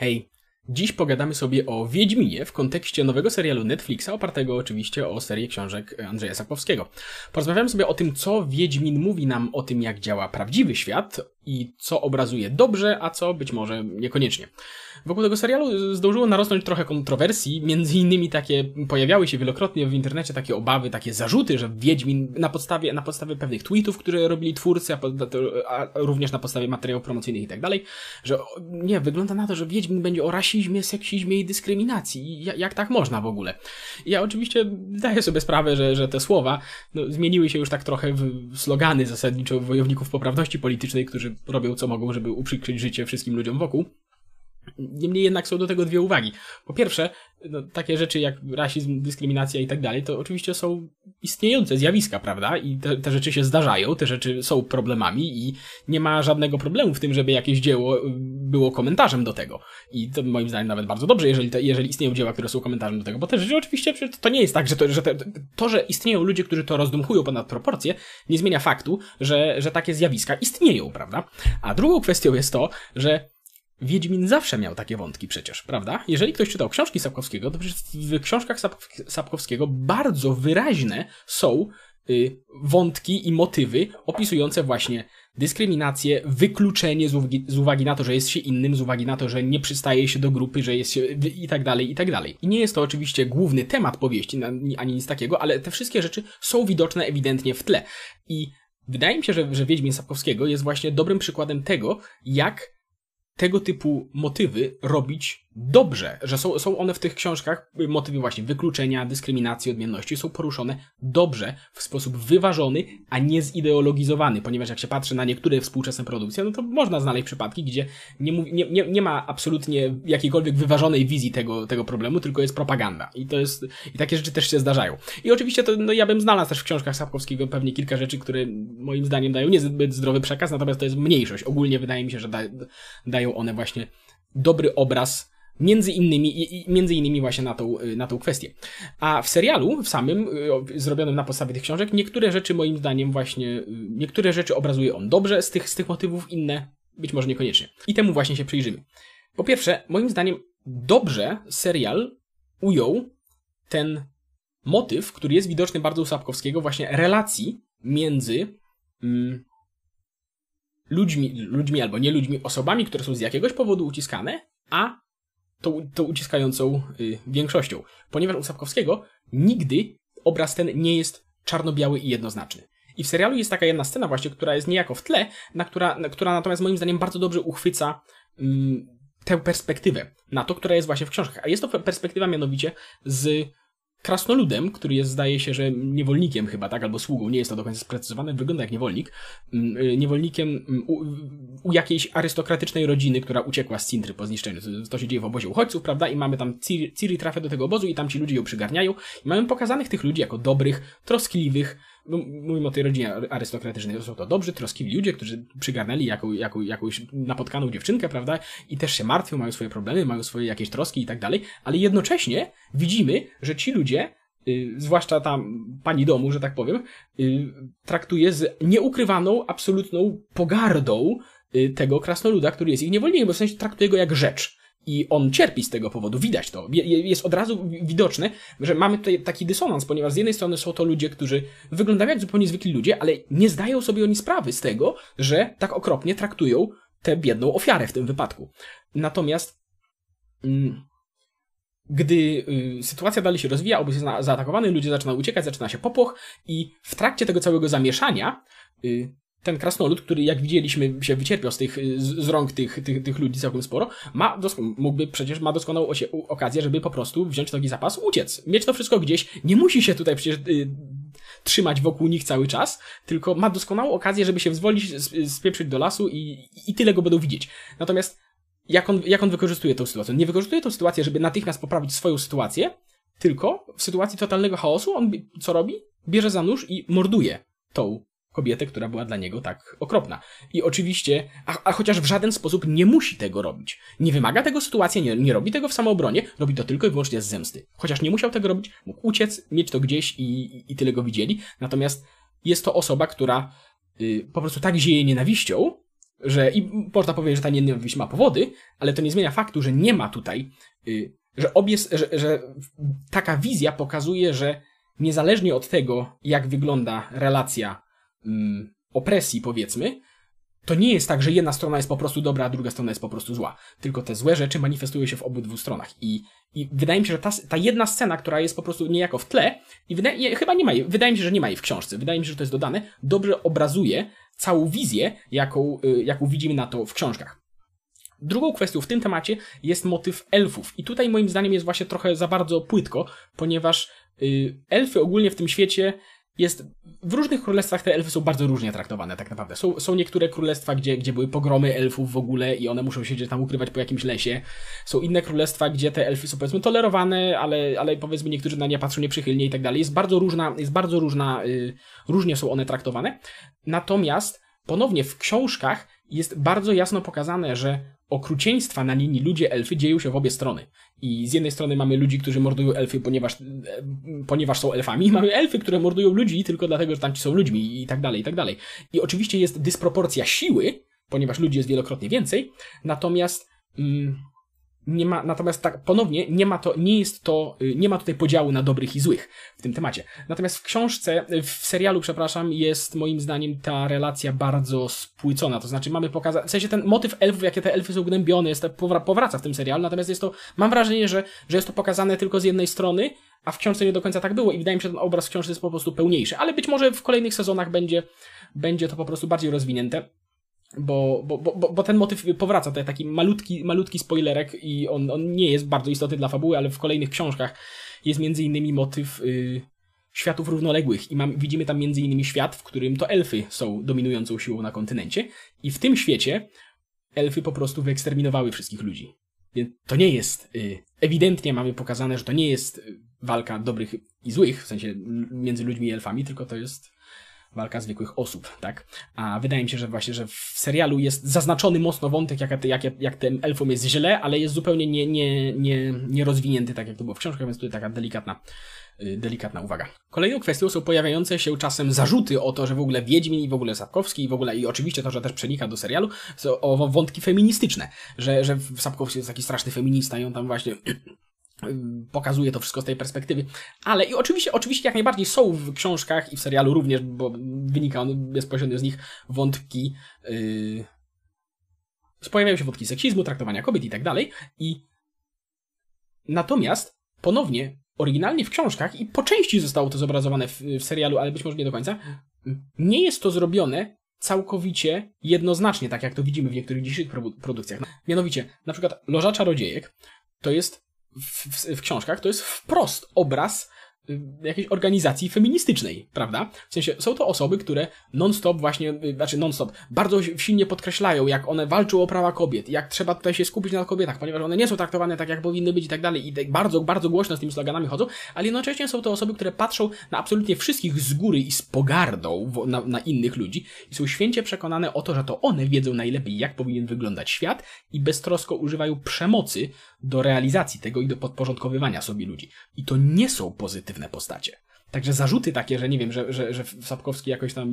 Hej, dziś pogadamy sobie o Wiedźminie w kontekście nowego serialu Netflixa, opartego oczywiście o serię książek Andrzeja Sapkowskiego. Porozmawiamy sobie o tym, co Wiedźmin mówi nam o tym, jak działa prawdziwy świat i co obrazuje dobrze, a co być może niekoniecznie. Wokół tego serialu zdążyło narosnąć trochę kontrowersji, między innymi pojawiały się wielokrotnie w internecie takie obawy, takie zarzuty, że Wiedźmin na podstawie pewnych tweetów, które robili twórcy, a również na podstawie materiałów promocyjnych i tak dalej, że nie, wygląda na to, że Wiedźmin będzie o rasizmie, seksizmie i dyskryminacji. Jak tak można w ogóle? Ja oczywiście zdaję sobie sprawę, że te słowa zmieniły się już tak trochę w slogany zasadniczo wojowników poprawności politycznej, którzy robią co mogą, żeby uprzykrzyć życie wszystkim ludziom wokół. Niemniej jednak są do tego dwie uwagi. Po pierwsze, takie rzeczy jak rasizm, dyskryminacja i tak dalej, to oczywiście są istniejące zjawiska, prawda? I te rzeczy się zdarzają, te rzeczy są problemami i nie ma żadnego problemu w tym, żeby jakieś dzieło było komentarzem do tego. I to moim zdaniem nawet bardzo dobrze, jeżeli istnieją dzieła, które są komentarzem do tego, bo te rzeczy oczywiście to nie jest tak, że istnieją ludzie, którzy to rozdmuchują ponad proporcje, nie zmienia faktu, że takie zjawiska istnieją, prawda? A drugą kwestią jest to, że Wiedźmin zawsze miał takie wątki przecież, prawda? Jeżeli ktoś czytał książki Sapkowskiego, to przecież w książkach Sapkowskiego bardzo wyraźne są wątki i motywy opisujące właśnie dyskryminację, wykluczenie z uwagi na to, że jest się innym, z uwagi na to, że nie przystaje się do grupy, że jest się i tak dalej, i tak dalej. I nie jest to oczywiście główny temat powieści, ani nic takiego, ale te wszystkie rzeczy są widoczne ewidentnie w tle. I wydaje mi się, że Wiedźmin Sapkowskiego jest właśnie dobrym przykładem tego, jak tego typu motywy robić dobrze, że są one w tych książkach, motywy właśnie wykluczenia, dyskryminacji, odmienności, są poruszone dobrze, w sposób wyważony, a nie zideologizowany, ponieważ jak się patrzy na niektóre współczesne produkcje, no to można znaleźć przypadki, gdzie nie ma absolutnie jakiejkolwiek wyważonej wizji tego problemu, tylko jest propaganda. I takie rzeczy też się zdarzają. I oczywiście to ja bym znalazł też w książkach Sapkowskiego pewnie kilka rzeczy, które moim zdaniem dają niezbyt zdrowy przekaz, natomiast to jest mniejszość. Ogólnie wydaje mi się, że dają one właśnie dobry obraz, między innymi właśnie na tą kwestię. A w serialu, w samym, zrobionym na podstawie tych książek, niektóre rzeczy moim zdaniem właśnie, niektóre rzeczy obrazuje on dobrze z tych motywów, inne być może niekoniecznie. I temu właśnie się przyjrzymy. Po pierwsze, moim zdaniem dobrze serial ujął ten motyw, który jest widoczny bardzo u Sapkowskiego, właśnie relacji między ludźmi albo nie ludźmi, osobami, które są z jakiegoś powodu uciskane, a tą uciskającą większością. Ponieważ u Sapkowskiego nigdy obraz ten nie jest czarno-biały i jednoznaczny. I w serialu jest taka jedna scena właśnie, która jest niejako w tle, która natomiast moim zdaniem bardzo dobrze uchwyca tę perspektywę na to, która jest właśnie w książkach. A jest to perspektywa mianowicie z krasnoludem, który jest, zdaje się, że niewolnikiem chyba, tak? Albo sługą, nie jest to do końca sprecyzowane, wygląda jak niewolnik. Niewolnikiem u jakiejś arystokratycznej rodziny, która uciekła z Cintry po zniszczeniu. To się dzieje w obozie uchodźców, prawda? I mamy tam Ciri trafia do tego obozu i tam ci ludzie ją przygarniają. I mamy pokazanych tych ludzi jako dobrych, troskliwych. Mówimy o tej rodzinie arystokratycznej. Są to dobrzy, troskliwi ludzie, którzy przygarnęli jakąś napotkaną dziewczynkę, prawda? I też się martwią, mają swoje problemy, mają swoje jakieś troski i tak dalej. Ale jednocześnie widzimy, że ci ludzie, zwłaszcza ta pani domu, że tak powiem, traktuje z nieukrywaną, absolutną pogardą tego krasnoluda, który jest ich niewolnikiem, bo w sensie traktuje go jak rzecz. I on cierpi z tego powodu, widać to. Jest od razu widoczne, że mamy tutaj taki dysonans, ponieważ z jednej strony są to ludzie, którzy wyglądają jak zupełnie zwykli ludzie, ale nie zdają sobie oni sprawy z tego, że tak okropnie traktują tę biedną ofiarę w tym wypadku. Natomiast gdy sytuacja dalej się rozwija, obóz jest zaatakowany, ludzie zaczynają uciekać, zaczyna się popłoch i w trakcie tego całego zamieszania ten krasnolud, który jak widzieliśmy się wycierpiał z rąk tych ludzi całkiem sporo, ma doskonałą okazję, żeby po prostu wziąć taki zapas, uciec. Mieć to wszystko gdzieś. Nie musi się tutaj przecież trzymać wokół nich cały czas, tylko ma doskonałą okazję, żeby się wyzwolić, spieprzyć do lasu i tyle go będą widzieć. Natomiast jak on wykorzystuje tą sytuację? Nie wykorzystuje tą sytuację, żeby natychmiast poprawić swoją sytuację, tylko w sytuacji totalnego chaosu on co robi? Bierze za nóż i morduje tą kobietę, która była dla niego tak okropna. I oczywiście, a chociaż w żaden sposób nie musi tego robić. Nie wymaga tego sytuacji, nie robi tego w samoobronie, robi to tylko i wyłącznie z zemsty. Chociaż nie musiał tego robić, mógł uciec, mieć to gdzieś i tyle go widzieli. Natomiast jest to osoba, która po prostu tak zieje nienawiścią, że i można powiedzieć, że ta nienawiść ma powody, ale to nie zmienia faktu, że nie ma tutaj, że taka wizja pokazuje, że niezależnie od tego, jak wygląda relacja opresji, powiedzmy, to nie jest tak, że jedna strona jest po prostu dobra, a druga strona jest po prostu zła. Tylko te złe rzeczy manifestują się w obydwu stronach. I wydaje mi się, że ta jedna scena, która jest po prostu niejako w tle, wydaje mi się, że nie ma jej w książce. Wydaje mi się, że to jest dodane. Dobrze obrazuje całą wizję, jaką widzimy na to w książkach. Drugą kwestią w tym temacie jest motyw elfów. I tutaj moim zdaniem jest właśnie trochę za bardzo płytko, ponieważ elfy ogólnie w tym świecie w różnych królestwach te elfy są bardzo różnie traktowane tak naprawdę. Są niektóre królestwa, gdzie były pogromy elfów w ogóle i one muszą się gdzieś tam ukrywać po jakimś lesie. Są inne królestwa, gdzie te elfy są powiedzmy tolerowane, ale powiedzmy niektórzy na nie patrzą nieprzychylnie i tak dalej. Różnie są one traktowane. Natomiast ponownie w książkach jest bardzo jasno pokazane, że okrucieństwa na linii ludzie-elfy dzieją się w obie strony. I z jednej strony mamy ludzi, którzy mordują elfy, ponieważ są elfami, i mamy elfy, które mordują ludzi tylko dlatego, że tamci są ludźmi i tak dalej, i tak dalej. I oczywiście jest dysproporcja siły, ponieważ ludzi jest wielokrotnie więcej, nie ma tutaj podziału na dobrych i złych w tym temacie. Natomiast w serialu, jest moim zdaniem ta relacja bardzo spłycona. To znaczy mamy pokazać, ten motyw elfów, jakie te elfy są gnębione, powraca w tym serialu, natomiast jest to, mam wrażenie, że jest to pokazane tylko z jednej strony, a w książce nie do końca tak było i wydaje mi się, że ten obraz w książce jest po prostu pełniejszy. Ale być może w kolejnych sezonach będzie to po prostu bardziej rozwinięte. Bo ten motyw powraca, to jest taki malutki spoilerek i on nie jest bardzo istotny dla fabuły, ale w kolejnych książkach jest m.in. motyw światów równoległych i widzimy tam m.in. świat, w którym to elfy są dominującą siłą na kontynencie i w tym świecie elfy po prostu wyeksterminowały wszystkich ludzi. Więc to nie jest, ewidentnie mamy pokazane, że to nie jest walka dobrych i złych, w sensie między ludźmi i elfami, tylko to jest walka zwykłych osób, tak? A wydaje mi się, że w serialu jest zaznaczony mocno wątek, jak tym elfom jest źle, ale jest zupełnie nie rozwinięty, tak jak to było w książkach, więc tutaj taka delikatna uwaga. Kolejną kwestią są pojawiające się czasem zarzuty o to, że w ogóle Wiedźmin i w ogóle Sapkowski i oczywiście to, że też przenika do serialu, o wątki feministyczne, że w Sapkowski jest taki straszny feminista i on tam właśnie pokazuje to wszystko z tej perspektywy, ale i oczywiście jak najbardziej są w książkach i w serialu również, bo wynika on bezpośrednio z nich wątki, pojawiają się wątki seksizmu, traktowania kobiet i tak dalej. Natomiast ponownie oryginalnie w książkach i po części zostało to zobrazowane w serialu, ale być może nie do końca, nie jest to zrobione całkowicie jednoznacznie, tak jak to widzimy w niektórych dzisiejszych produkcjach. Mianowicie, na przykład Loża Czarodziejek to jest w książkach to jest wprost obraz jakiejś organizacji feministycznej, prawda? W sensie są to osoby, które bardzo silnie podkreślają, jak one walczą o prawa kobiet, jak trzeba tutaj się skupić na kobietach, ponieważ one nie są traktowane tak, jak powinny być i tak dalej, i bardzo, bardzo głośno z tymi sloganami chodzą, ale jednocześnie są to osoby, które patrzą na absolutnie wszystkich z góry i z pogardą na innych ludzi i są święcie przekonane o to, że to one wiedzą najlepiej, jak powinien wyglądać świat i beztrosko używają przemocy do realizacji tego i do podporządkowywania sobie ludzi. I to nie są pozytywne postacie. Także zarzuty takie, że Sapkowski jakoś tam,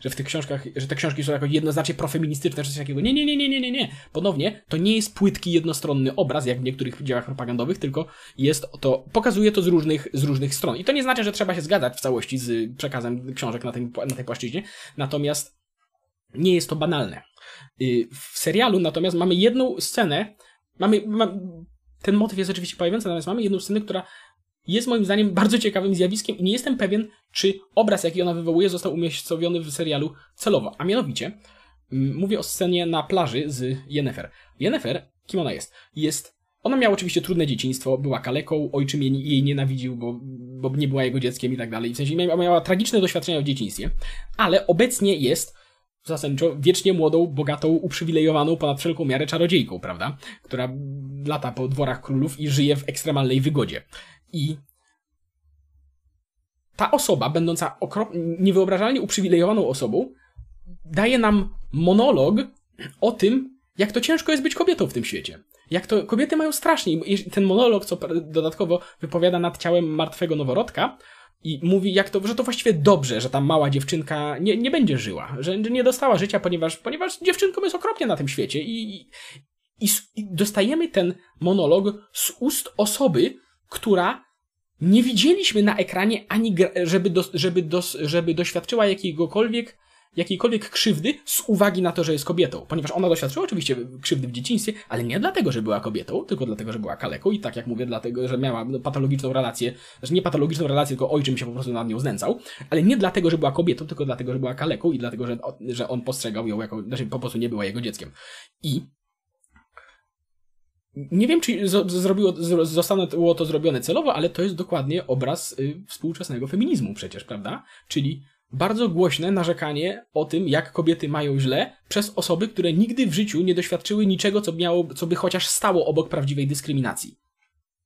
że w tych książkach, że te książki są jakoś jednoznacznie profeministyczne, czy coś takiego. Nie. Ponownie, to nie jest płytki, jednostronny obraz, jak w niektórych dziełach propagandowych, tylko pokazuje to z różnych stron. I to nie znaczy, że trzeba się zgadzać w całości z przekazem książek na tej płaszczyźnie, natomiast nie jest to banalne. W serialu natomiast mamy jedną scenę, ten motyw jest oczywiście pojawiający, natomiast mamy jedną scenę, która jest moim zdaniem bardzo ciekawym zjawiskiem i nie jestem pewien, czy obraz, jaki ona wywołuje, został umiejscowiony w serialu celowo. A mianowicie, mówię o scenie na plaży z Yennefer. Yennefer, kim ona jest? Ona miała oczywiście trudne dzieciństwo, była kaleką, ojczym jej nienawidził, bo nie była jego dzieckiem i tak dalej. W sensie miała tragiczne doświadczenia w dzieciństwie, ale obecnie jest zasadniczo wiecznie młodą, bogatą, uprzywilejowaną ponad wszelką miarę czarodziejką, prawda? Która lata po dworach królów i żyje w ekstremalnej wygodzie. I ta osoba, będąca niewyobrażalnie uprzywilejowaną osobą, daje nam monolog o tym, jak to ciężko jest być kobietą w tym świecie. Jak to kobiety mają strasznie. Ten monolog, co dodatkowo wypowiada nad ciałem martwego noworodka, I mówi, jak to, że to właściwie dobrze, że ta mała dziewczynka nie będzie żyła, że nie dostała życia, ponieważ dziewczynką jest okropnie na tym świecie. I dostajemy ten monolog z ust osoby, która nie widzieliśmy na ekranie ani, żeby doświadczyła jakiejkolwiek krzywdy z uwagi na to, że jest kobietą. Ponieważ ona doświadczyła oczywiście krzywdy w dzieciństwie, ale nie dlatego, że była kobietą, tylko dlatego, że była kaleką i tak jak mówię, dlatego, że miała patologiczną relację, znaczy nie patologiczną relację, tylko ojczym się po prostu nad nią znęcał, ale nie dlatego, że była kobietą, tylko dlatego, że była kaleką i dlatego, że on postrzegał ją jako, znaczy po prostu nie była jego dzieckiem. I nie wiem, czy zostało to zrobione celowo, ale to jest dokładnie obraz współczesnego feminizmu przecież, prawda? Czyli bardzo głośne narzekanie o tym, jak kobiety mają źle przez osoby, które nigdy w życiu nie doświadczyły niczego, co by chociaż stało obok prawdziwej dyskryminacji.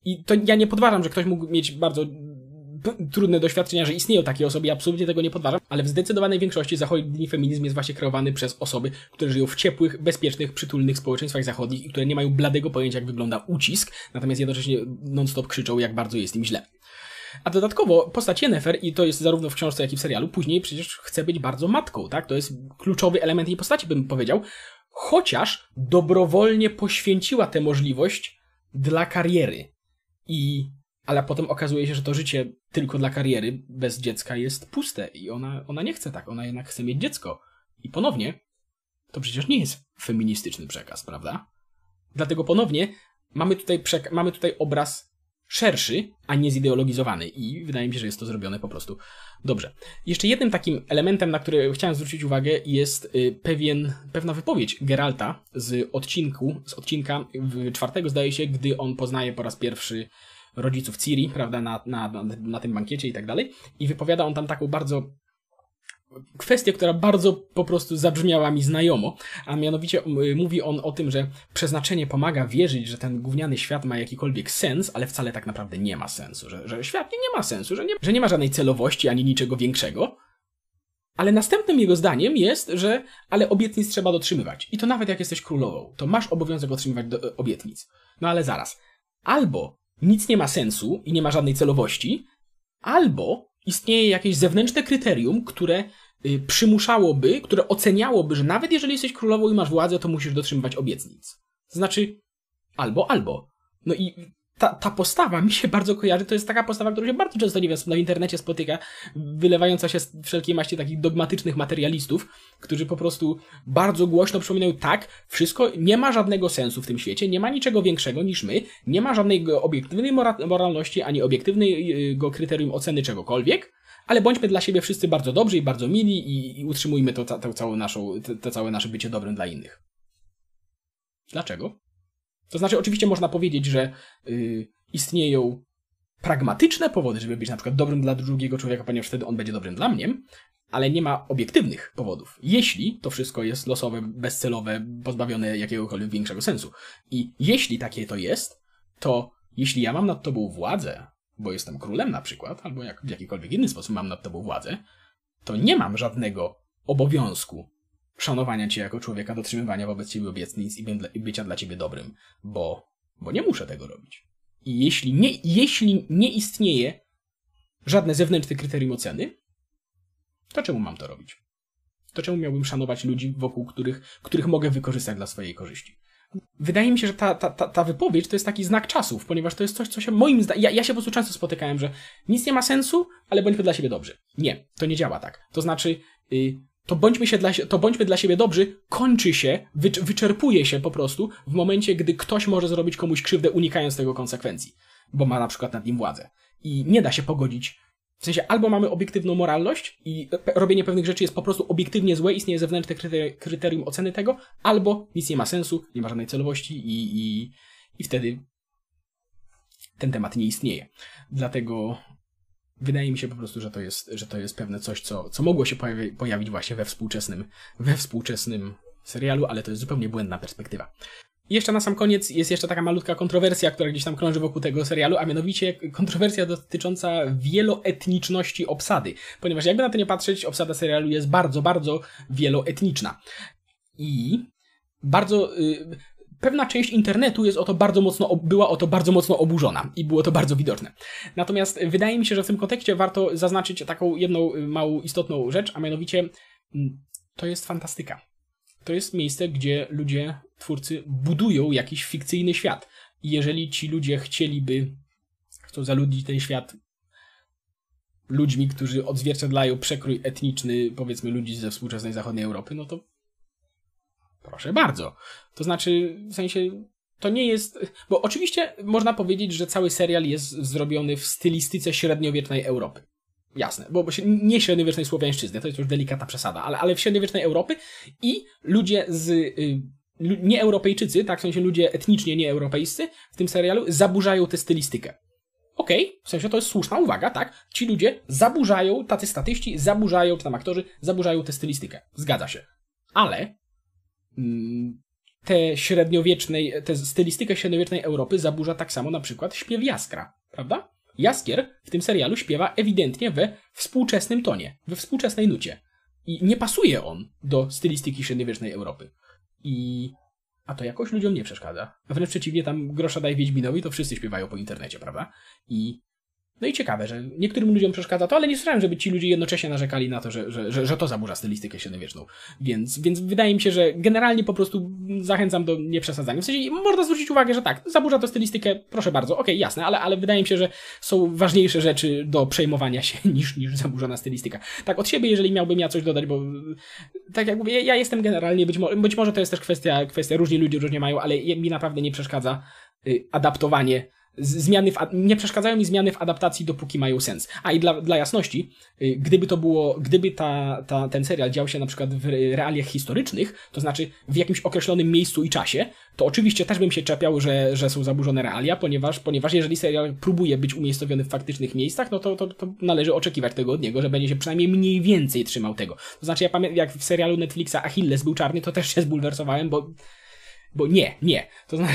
I to ja nie podważam, że ktoś mógł mieć bardzo trudne doświadczenia, że istnieją takie osoby, ja absolutnie tego nie podważam, ale w zdecydowanej większości zachodni feminizm jest właśnie kreowany przez osoby, które żyją w ciepłych, bezpiecznych, przytulnych społeczeństwach zachodnich i które nie mają bladego pojęcia, jak wygląda ucisk, natomiast jednocześnie non-stop krzyczą, jak bardzo jest im źle. A dodatkowo postać Yennefer, i to jest zarówno w książce, jak i w serialu, później przecież chce być bardzo matką, tak? To jest kluczowy element jej postaci, bym powiedział, chociaż dobrowolnie poświęciła tę możliwość dla kariery. Ale potem okazuje się, że to życie tylko dla kariery, bez dziecka jest puste i ona nie chce tak, ona jednak chce mieć dziecko. I ponownie, to przecież nie jest feministyczny przekaz, prawda? Dlatego ponownie mamy tutaj obraz szerszy, a nie zideologizowany i wydaje mi się, że jest to zrobione po prostu dobrze. Jeszcze jednym takim elementem, na który chciałem zwrócić uwagę, jest pewna wypowiedź Geralta z odcinka czwartego, zdaje się, gdy on poznaje po raz pierwszy rodziców Ciri, prawda, na tym bankiecie i tak dalej. I wypowiada on tam taką bardzo kwestię, która bardzo po prostu zabrzmiała mi znajomo, a mianowicie mówi on o tym, że przeznaczenie pomaga wierzyć, że ten gówniany świat ma jakikolwiek sens, ale wcale tak naprawdę nie ma sensu, że świat nie ma sensu, że nie ma żadnej celowości ani niczego większego. Ale następnym jego zdaniem jest, że ale obietnic trzeba dotrzymywać. I to nawet jak jesteś królową, to masz obowiązek dotrzymywać obietnic. No ale zaraz. Albo nic nie ma sensu i nie ma żadnej celowości, albo istnieje jakieś zewnętrzne kryterium, które przymuszałoby, które oceniałoby, że nawet jeżeli jesteś królową i masz władzę, to musisz dotrzymywać obietnic. To znaczy albo. No i ta postawa mi się bardzo kojarzy, to jest taka postawa, którą się bardzo często w internecie spotyka, wylewająca się z wszelkiej maści takich dogmatycznych materialistów, którzy po prostu bardzo głośno przypominają, tak, wszystko, nie ma żadnego sensu w tym świecie, nie ma niczego większego niż my, nie ma żadnej obiektywnej moralności, ani obiektywnego kryterium oceny czegokolwiek, ale bądźmy dla siebie wszyscy bardzo dobrzy i bardzo mili i utrzymujmy to całe nasze bycie dobrym dla innych. Dlaczego? To znaczy, oczywiście można powiedzieć, że istnieją pragmatyczne powody, żeby być na przykład dobrym dla drugiego człowieka, ponieważ wtedy on będzie dobrym dla mnie, ale nie ma obiektywnych powodów. Jeśli to wszystko jest losowe, bezcelowe, pozbawione jakiegokolwiek większego sensu. I jeśli takie to jest, to jeśli ja mam nad tobą władzę, bo jestem królem na przykład, albo w jakikolwiek inny sposób mam nad tobą władzę, to nie mam żadnego obowiązku szanowania cię jako człowieka, dotrzymywania wobec ciebie obietnic i bycia dla ciebie dobrym, bo nie muszę tego robić. I jeśli nie istnieje żadne zewnętrzne kryterium oceny, to czemu mam to robić? To czemu miałbym szanować ludzi, wokół których mogę wykorzystać dla swojej korzyści? Wydaje mi się, że ta wypowiedź to jest taki znak czasów, ponieważ to jest coś, co się moim zdaniem... Ja się po prostu często spotykałem, że nic nie ma sensu, ale bądźmy dla siebie dobrzy. Nie, to nie działa tak. To znaczy... To bądźmy dla siebie dobrzy, kończy się, wyczerpuje się po prostu w momencie, gdy ktoś może zrobić komuś krzywdę, unikając tego konsekwencji, bo ma na przykład nad nim władzę. I nie da się pogodzić. W sensie albo mamy obiektywną moralność i robienie pewnych rzeczy jest po prostu obiektywnie złe, istnieje zewnętrzne kryterium oceny tego, albo nic nie ma sensu, nie ma żadnej celowości i wtedy ten temat nie istnieje. Dlatego... Wydaje mi się po prostu, że to jest pewne coś, co mogło się pojawić właśnie we współczesnym serialu, ale to jest zupełnie błędna perspektywa. I jeszcze na sam koniec jest jeszcze taka malutka kontrowersja, która gdzieś tam krąży wokół tego serialu, a mianowicie kontrowersja dotycząca wieloetniczności obsady. Ponieważ jakby na to nie patrzeć, obsada serialu jest bardzo, bardzo wieloetniczna. I bardzo... pewna część internetu jest o to bardzo mocno, była o to bardzo mocno oburzona i było to bardzo widoczne. Natomiast wydaje mi się, że w tym kontekście warto zaznaczyć taką jedną małą istotną rzecz, a mianowicie to jest fantastyka. To jest miejsce, gdzie ludzie, twórcy budują jakiś fikcyjny świat. I jeżeli ci ludzie chcą zaludzić ten świat ludźmi, którzy odzwierciedlają przekrój etniczny, powiedzmy, ludzi ze współczesnej zachodniej Europy, no to proszę bardzo. To znaczy, w sensie, to nie jest... Bo oczywiście można powiedzieć, że cały serial jest zrobiony w stylistyce średniowiecznej Europy. Jasne, bo nie średniowiecznej słowiańszczyzny, to jest już delikatna przesada, ale w średniowiecznej Europy i ludzie nie Europejczycy, tak, w sensie ludzie etnicznie nieeuropejscy w tym serialu zaburzają tę stylistykę. Okej, w sensie to jest słuszna uwaga, tak? Ci ludzie zaburzają, tacy statyści zaburzają, czy tam aktorzy zaburzają tę stylistykę. Zgadza się. Ale tę stylistykę średniowiecznej Europy zaburza tak samo na przykład śpiew Jaskra, prawda? Jaskier w tym serialu śpiewa ewidentnie we współczesnym tonie, we współczesnej nucie. I nie pasuje on do stylistyki średniowiecznej Europy. A to jakoś ludziom nie przeszkadza. A wręcz przeciwnie, tam grosza daj Wiedźminowi, to wszyscy śpiewają po internecie, prawda? No i ciekawe, że niektórym ludziom przeszkadza to, ale nie słyszałem, żeby ci ludzie jednocześnie narzekali na to, że to zaburza stylistykę średniowieczną. Więc wydaje mi się, że generalnie po prostu zachęcam do nieprzesadzania. W sensie można zwrócić uwagę, że tak, zaburza to stylistykę, proszę bardzo, okej, jasne, ale wydaje mi się, że są ważniejsze rzeczy do przejmowania się niż zaburzona stylistyka. Tak od siebie, jeżeli miałbym ja coś dodać, bo tak jak mówię, ja jestem generalnie, być może to jest też kwestia różni ludzie różnie mają, ale mi naprawdę nie przeszkadza adaptowanie. Nie przeszkadzają mi zmiany w adaptacji, dopóki mają sens. A i dla jasności, gdyby ten serial dział się na przykład w realiach historycznych, to znaczy w jakimś określonym miejscu i czasie, to oczywiście też bym się czepiał, że są zaburzone realia, ponieważ jeżeli serial próbuje być umiejscowiony w faktycznych miejscach, no to należy oczekiwać tego od niego, że będzie się przynajmniej mniej więcej trzymał tego. To znaczy ja pamiętam, jak w serialu Netflixa Achilles był czarny, to też się zbulwersowałem, bo nie. To znaczy,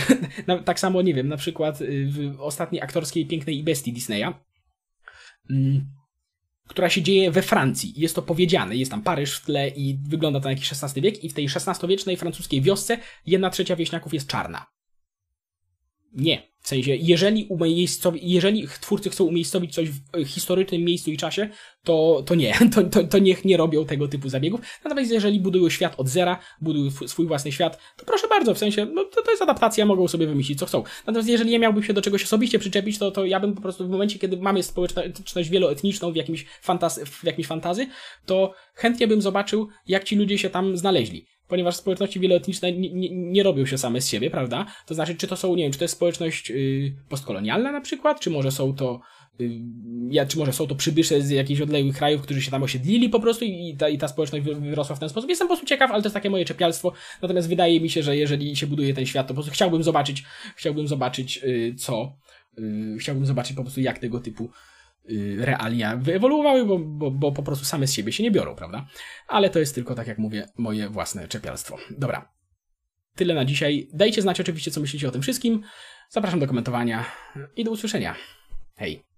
tak samo, nie wiem, na przykład w ostatniej aktorskiej Pięknej i Bestii Disneya, która się dzieje we Francji. Jest to powiedziane, jest tam Paryż w tle i wygląda to na jakiś XVI wiek i w tej XVI-wiecznej francuskiej wiosce 1/3 wieśniaków jest czarna. Nie. W sensie, jeżeli twórcy chcą umiejscowić coś w historycznym miejscu i czasie, to nie. To niech nie robią tego typu zabiegów. Natomiast jeżeli budują świat od zera, budują swój własny świat, to proszę bardzo, w sensie, no to jest adaptacja, mogą sobie wymyślić, co chcą. Natomiast jeżeli ja miałbym się do czegoś osobiście przyczepić, to ja bym po prostu w momencie, kiedy mamy społeczność wieloetniczną w jakimś fantasy, to chętnie bym zobaczył, jak ci ludzie się tam znaleźli. Ponieważ społeczności wieloetniczne nie robią się same z siebie, prawda? To znaczy, czy to są, nie wiem, czy to jest społeczność postkolonialna na przykład, czy może są to przybysze z jakichś odległych krajów, którzy się tam osiedlili po prostu i ta społeczność wyrosła w ten sposób. Jestem po prostu ciekaw, ale to jest takie moje czepialstwo. Natomiast wydaje mi się, że jeżeli się buduje ten świat, to po prostu chciałbym zobaczyć po prostu, jak tego typu realia wyewoluowały, bo po prostu same z siebie się nie biorą, prawda? Ale to jest tylko, tak jak mówię, moje własne czepialstwo. Dobra. Tyle na dzisiaj. Dajcie znać oczywiście, co myślicie o tym wszystkim. Zapraszam do komentowania i do usłyszenia. Hej!